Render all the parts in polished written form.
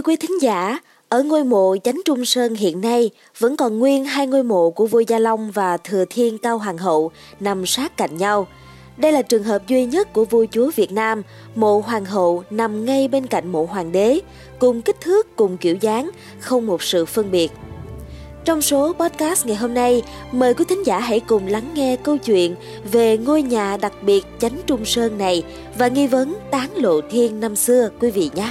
Thưa quý thính giả, ở ngôi mộ Chánh Trung Sơn hiện nay vẫn còn nguyên hai ngôi mộ của vua Gia Long và Thừa Thiên Cao Hoàng Hậu nằm sát cạnh nhau. Đây là trường hợp duy nhất của vua chúa Việt Nam, mộ hoàng hậu nằm ngay bên cạnh mộ hoàng đế, cùng kích thước, cùng kiểu dáng, không một sự phân biệt. Trong số podcast ngày hôm nay, mời quý thính giả hãy cùng lắng nghe câu chuyện về ngôi nhà đặc biệt Chánh Trung Sơn này và nghi vấn tán lộ thiên năm xưa quý vị nhé.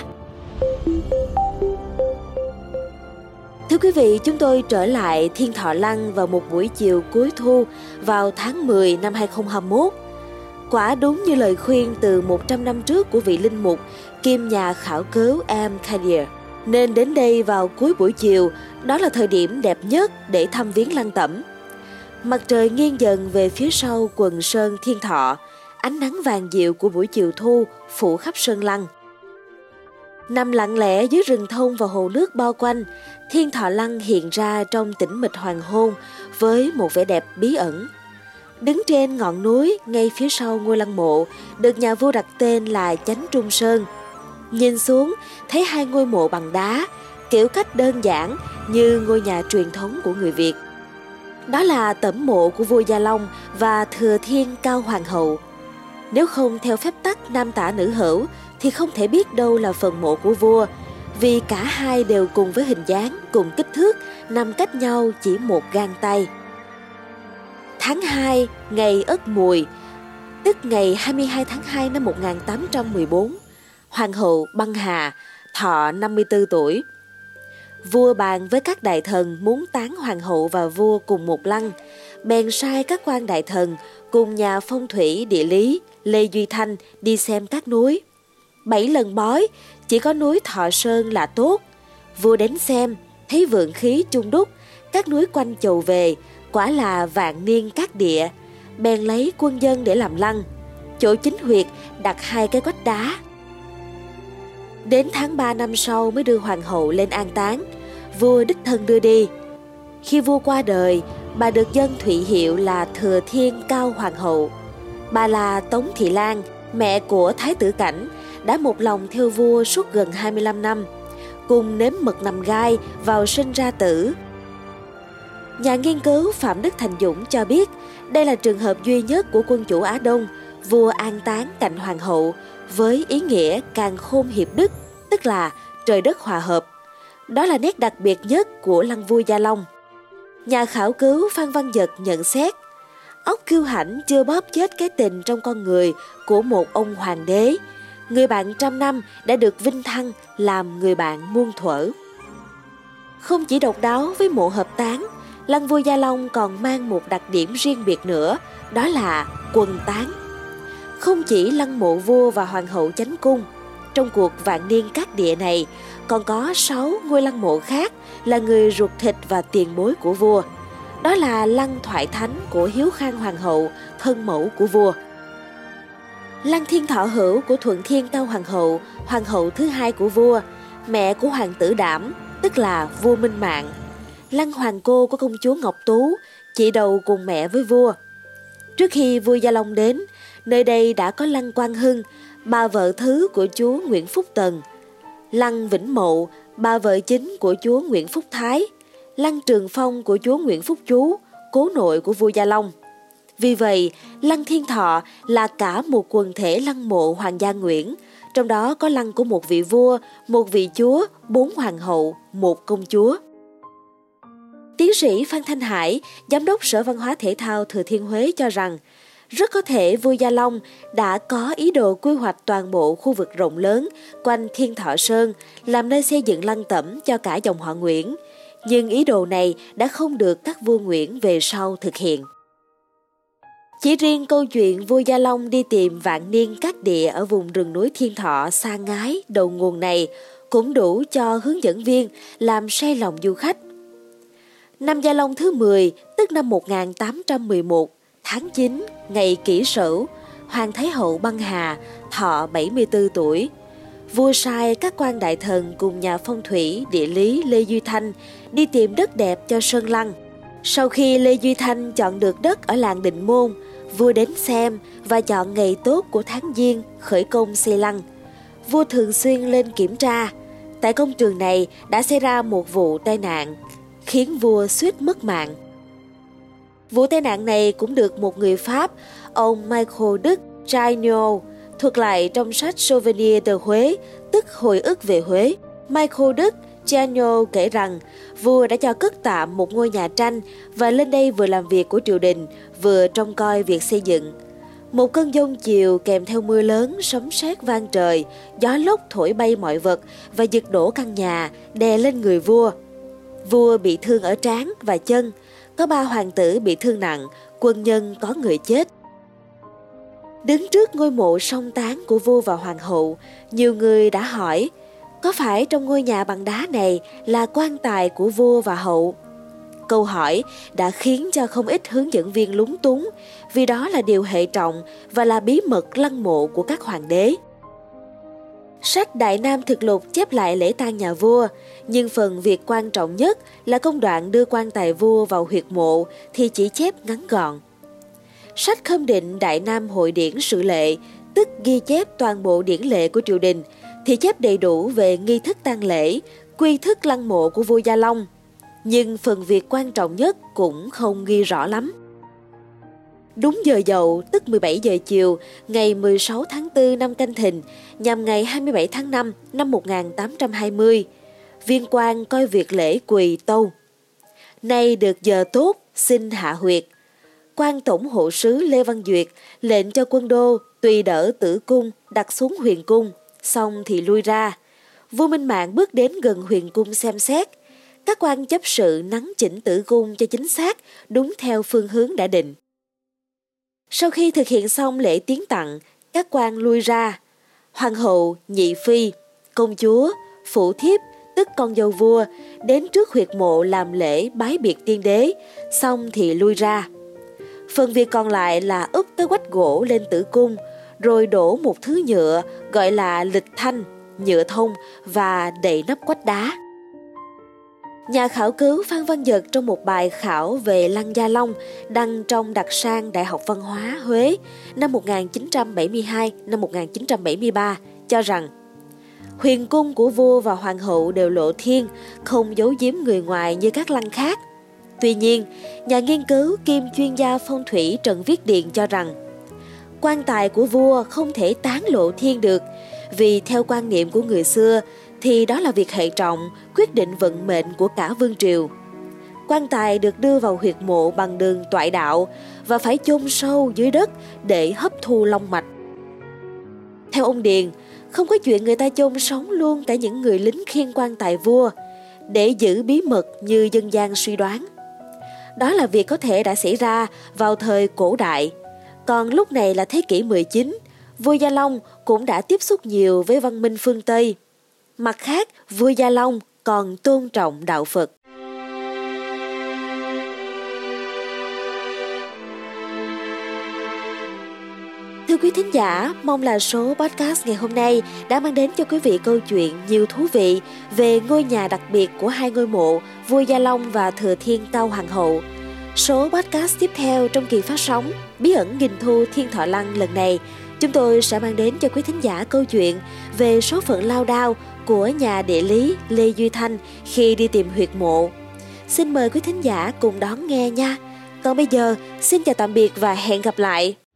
Thưa quý vị, chúng tôi trở lại Thiên Thọ Lăng vào một buổi chiều cuối thu vào tháng 10 năm 2021. Quả đúng như lời khuyên từ 100 năm trước của vị linh mục, kiêm nhà khảo cứu Am Kadir. Nên đến đây vào cuối buổi chiều, đó là thời điểm đẹp nhất để thăm viếng lăng tẩm. Mặt trời nghiêng dần về phía sau quần sơn Thiên Thọ, ánh nắng vàng dịu của buổi chiều thu phủ khắp sơn lăng. Nằm lặng lẽ dưới rừng thông và hồ nước bao quanh, Thiên Thọ Lăng hiện ra trong tĩnh mịch hoàng hôn với một vẻ đẹp bí ẩn. Đứng trên ngọn núi ngay phía sau ngôi lăng mộ, được nhà vua đặt tên là Chánh Trung Sơn. Nhìn xuống, thấy hai ngôi mộ bằng đá, kiểu cách đơn giản như ngôi nhà truyền thống của người Việt. Đó là tẩm mộ của vua Gia Long và Thừa Thiên Cao Hoàng Hậu. Nếu không theo phép tắc nam tả nữ hữu, thì không thể biết đâu là phần mộ của vua, vì cả hai đều cùng với hình dáng, cùng kích thước, nằm cách nhau chỉ một gang tay. Tháng 2, ngày Ất Mùi, tức ngày 22 tháng 2 năm 1814, Hoàng hậu Băng Hà, thọ 54 tuổi. Vua bàn với các đại thần muốn tán hoàng hậu và vua cùng một lăng, bèn sai các quan đại thần cùng nhà phong thủy địa lý Lê Duy Thanh đi xem các núi. 7 lần bói, chỉ có núi Thọ Sơn là tốt. Vua đến xem, thấy vượng khí chung đúc, các núi quanh chầu về, quả là vạn niên các địa, bèn lấy quân dân để làm lăng. Chỗ chính huyệt đặt hai cái quách đá. Đến tháng 3 năm sau mới đưa hoàng hậu lên an táng, vua đích thân đưa đi. Khi vua qua đời, bà được dân thụy hiệu là Thừa Thiên Cao Hoàng Hậu. Bà là Tống Thị Lan, mẹ của Thái tử Cảnh, đã một lòng theo vua suốt gần 25 năm, cùng nếm mật nằm gai vào sinh ra tử. Nhà nghiên cứu Phạm Đức Thành Dũng cho biết, đây là trường hợp duy nhất của quân chủ Á Đông, vua an táng cạnh hoàng hậu, với ý nghĩa càn khôn hiệp đức, tức là trời đất hòa hợp. Đó là nét đặc biệt nhất của lăng vua Gia Long. Nhà khảo cứu Phan Văn Dật nhận xét, óc kiêu hãnh chưa bóp chết cái tình trong con người của một ông hoàng đế. Người bạn trăm năm đã được vinh thăng làm người bạn muôn thuở. Không chỉ độc đáo với mộ hợp táng, lăng vua Gia Long còn mang một đặc điểm riêng biệt nữa, đó là quần táng. Không chỉ lăng mộ vua và hoàng hậu chánh cung, trong cuộc vạn niên các địa này còn có 6 ngôi lăng mộ khác là người ruột thịt và tiền bối của vua. Đó là lăng Thoại Thánh của Hiếu Khang Hoàng Hậu, thân mẫu của vua. Lăng Thiên Thọ Hữu của Thuận Thiên Cao hoàng hậu thứ hai của vua, mẹ của hoàng tử Đảm, tức là vua Minh Mạng. Lăng Hoàng Cô của công chúa Ngọc Tú, chị đầu cùng mẹ với vua. Trước khi vua Gia Long đến, nơi đây đã có lăng Quang Hưng, bà vợ thứ của chúa Nguyễn Phúc Tần. Lăng Vĩnh Mậu, bà vợ chính của chúa Nguyễn Phúc Thái. Lăng Trường Phong của chúa Nguyễn Phúc Chú, cố nội của vua Gia Long. Vì vậy, lăng Thiên Thọ là cả một quần thể lăng mộ hoàng gia Nguyễn, trong đó có lăng của một vị vua, một vị chúa, 4 hoàng hậu, 1 công chúa. Tiến sĩ Phan Thanh Hải, giám đốc Sở Văn hóa Thể thao Thừa Thiên Huế cho rằng, rất có thể vua Gia Long đã có ý đồ quy hoạch toàn bộ khu vực rộng lớn quanh Thiên Thọ Sơn làm nơi xây dựng lăng tẩm cho cả dòng họ Nguyễn, nhưng ý đồ này đã không được các vua Nguyễn về sau thực hiện. Chỉ riêng câu chuyện vua Gia Long đi tìm vạn niên các địa ở vùng rừng núi Thiên Thọ xa ngái đầu nguồn này cũng đủ cho hướng dẫn viên làm say lòng du khách. Năm Gia Long thứ 10, tức năm 1811, tháng 9, ngày Kỷ Sửu, Hoàng Thái hậu Băng Hà, thọ 74 tuổi. Vua sai các quan đại thần cùng nhà phong thủy địa lý Lê Duy Thanh đi tìm đất đẹp cho sơn lăng. Sau khi Lê Duy Thanh chọn được đất ở làng Định Môn, vua đến xem và chọn ngày tốt của tháng Giêng khởi công xây lăng. Vua thường xuyên lên kiểm tra, Tại công trường này đã xảy ra một vụ tai nạn khiến vua suýt mất mạng. Vụ tai nạn này cũng được một người Pháp, ông Michel Đức Chaigneau, thuật lại trong sách Souvenir de Huế, tức hồi ức về Huế. Michel Đức Chaigneau kể rằng vua đã cho cất tạm một ngôi nhà tranh và lên đây vừa làm việc của triều đình, vừa trông coi việc xây dựng. Một cơn giông chiều kèm theo mưa lớn, sấm sét vang trời, gió lốc thổi bay mọi vật và giật đổ căn nhà, đè lên người vua. Vua bị thương ở trán và chân, có 3 hoàng tử bị thương nặng, quân nhân có người chết. Đứng trước ngôi mộ song táng của vua và hoàng hậu, nhiều người đã hỏi, có phải trong ngôi nhà bằng đá này là quan tài của vua và hậu? Câu hỏi đã khiến cho không ít hướng dẫn viên lúng túng, vì đó là điều hệ trọng và là bí mật lăng mộ của các hoàng đế. Sách Đại Nam thực lục chép lại lễ tang nhà vua, nhưng phần việc quan trọng nhất là công đoạn đưa quan tài vua vào huyệt mộ thì chỉ chép ngắn gọn. Sách Khâm định Đại Nam Hội điển Sự lệ, tức ghi chép toàn bộ điển lệ của triều đình, thì chép đầy đủ về nghi thức tang lễ, quy thức lăng mộ của vua Gia Long. Nhưng phần việc quan trọng nhất cũng không ghi rõ lắm. Đúng giờ dậu, tức 17 giờ chiều, ngày 16 tháng 4 năm Canh Thìn, nhằm ngày 27 tháng 5 năm 1820, viên quan coi việc lễ quỳ tâu: Nay được giờ tốt, xin hạ huyệt. Quan tổng hộ sứ Lê Văn Duyệt lệnh cho quân đô tùy đỡ Tử Cung đặt xuống Huyền Cung, xong thì lui ra. Vua Minh Mạng bước đến gần Huyền Cung xem xét. Các quan chấp sự nắn chỉnh Tử Cung cho chính xác, đúng theo phương hướng đã định. Sau khi thực hiện xong lễ tiến tặng, các quan lui ra. Hoàng hậu, nhị phi, công chúa, phụ thiếp, tức con dâu vua, đến trước huyệt mộ làm lễ bái biệt tiên đế, xong thì lui ra. Phần việc còn lại là úp cái quách gỗ lên Tử Cung, rồi đổ một thứ nhựa gọi là lịch thanh, nhựa thông, và đậy nắp quách đá. Nhà khảo cứu Phan Văn Dật trong một bài khảo về Lăng Gia Long đăng trong đặc sang Đại học Văn hóa Huế năm 1972-1973 cho rằng Huyền Cung của vua và hoàng hậu đều lộ thiên, không giấu giếm người ngoài như các lăng khác. Tuy nhiên, nhà nghiên cứu kiêm chuyên gia phong thủy Trần Viết Điền cho rằng quan tài của vua không thể tán lộ thiên được, vì theo quan niệm của người xưa thì đó là việc hệ trọng, quyết định vận mệnh của cả vương triều. Quan tài được đưa vào huyệt mộ bằng đường toại đạo và phải chôn sâu dưới đất để hấp thu long mạch. Theo ông Điền, không có chuyện người ta chôn sống luôn cả những người lính khiêng quan tài vua để giữ bí mật như dân gian suy đoán. Đó là việc có thể đã xảy ra vào thời cổ đại, còn lúc này là thế kỷ 19, vua Gia Long cũng đã tiếp xúc nhiều với văn minh phương Tây. Mặt khác, vua Gia Long còn tôn trọng đạo Phật. Thưa quý thính giả, mong là số podcast ngày hôm nay đã mang đến cho quý vị câu chuyện nhiều thú vị về ngôi nhà đặc biệt của hai ngôi mộ vua Gia Long và Thừa Thiên Cao Hoàng Hậu. Số podcast tiếp theo trong kỳ phát sóng Bí ẩn nghìn thu Thiên Thọ Lăng lần này, chúng tôi sẽ mang đến cho quý thính giả câu chuyện về số phận lao đao của nhà địa lý Lê Duy Thanh khi đi tìm huyệt mộ. Xin mời quý thính giả cùng đón nghe nha. Còn bây giờ, xin chào tạm biệt và hẹn gặp lại.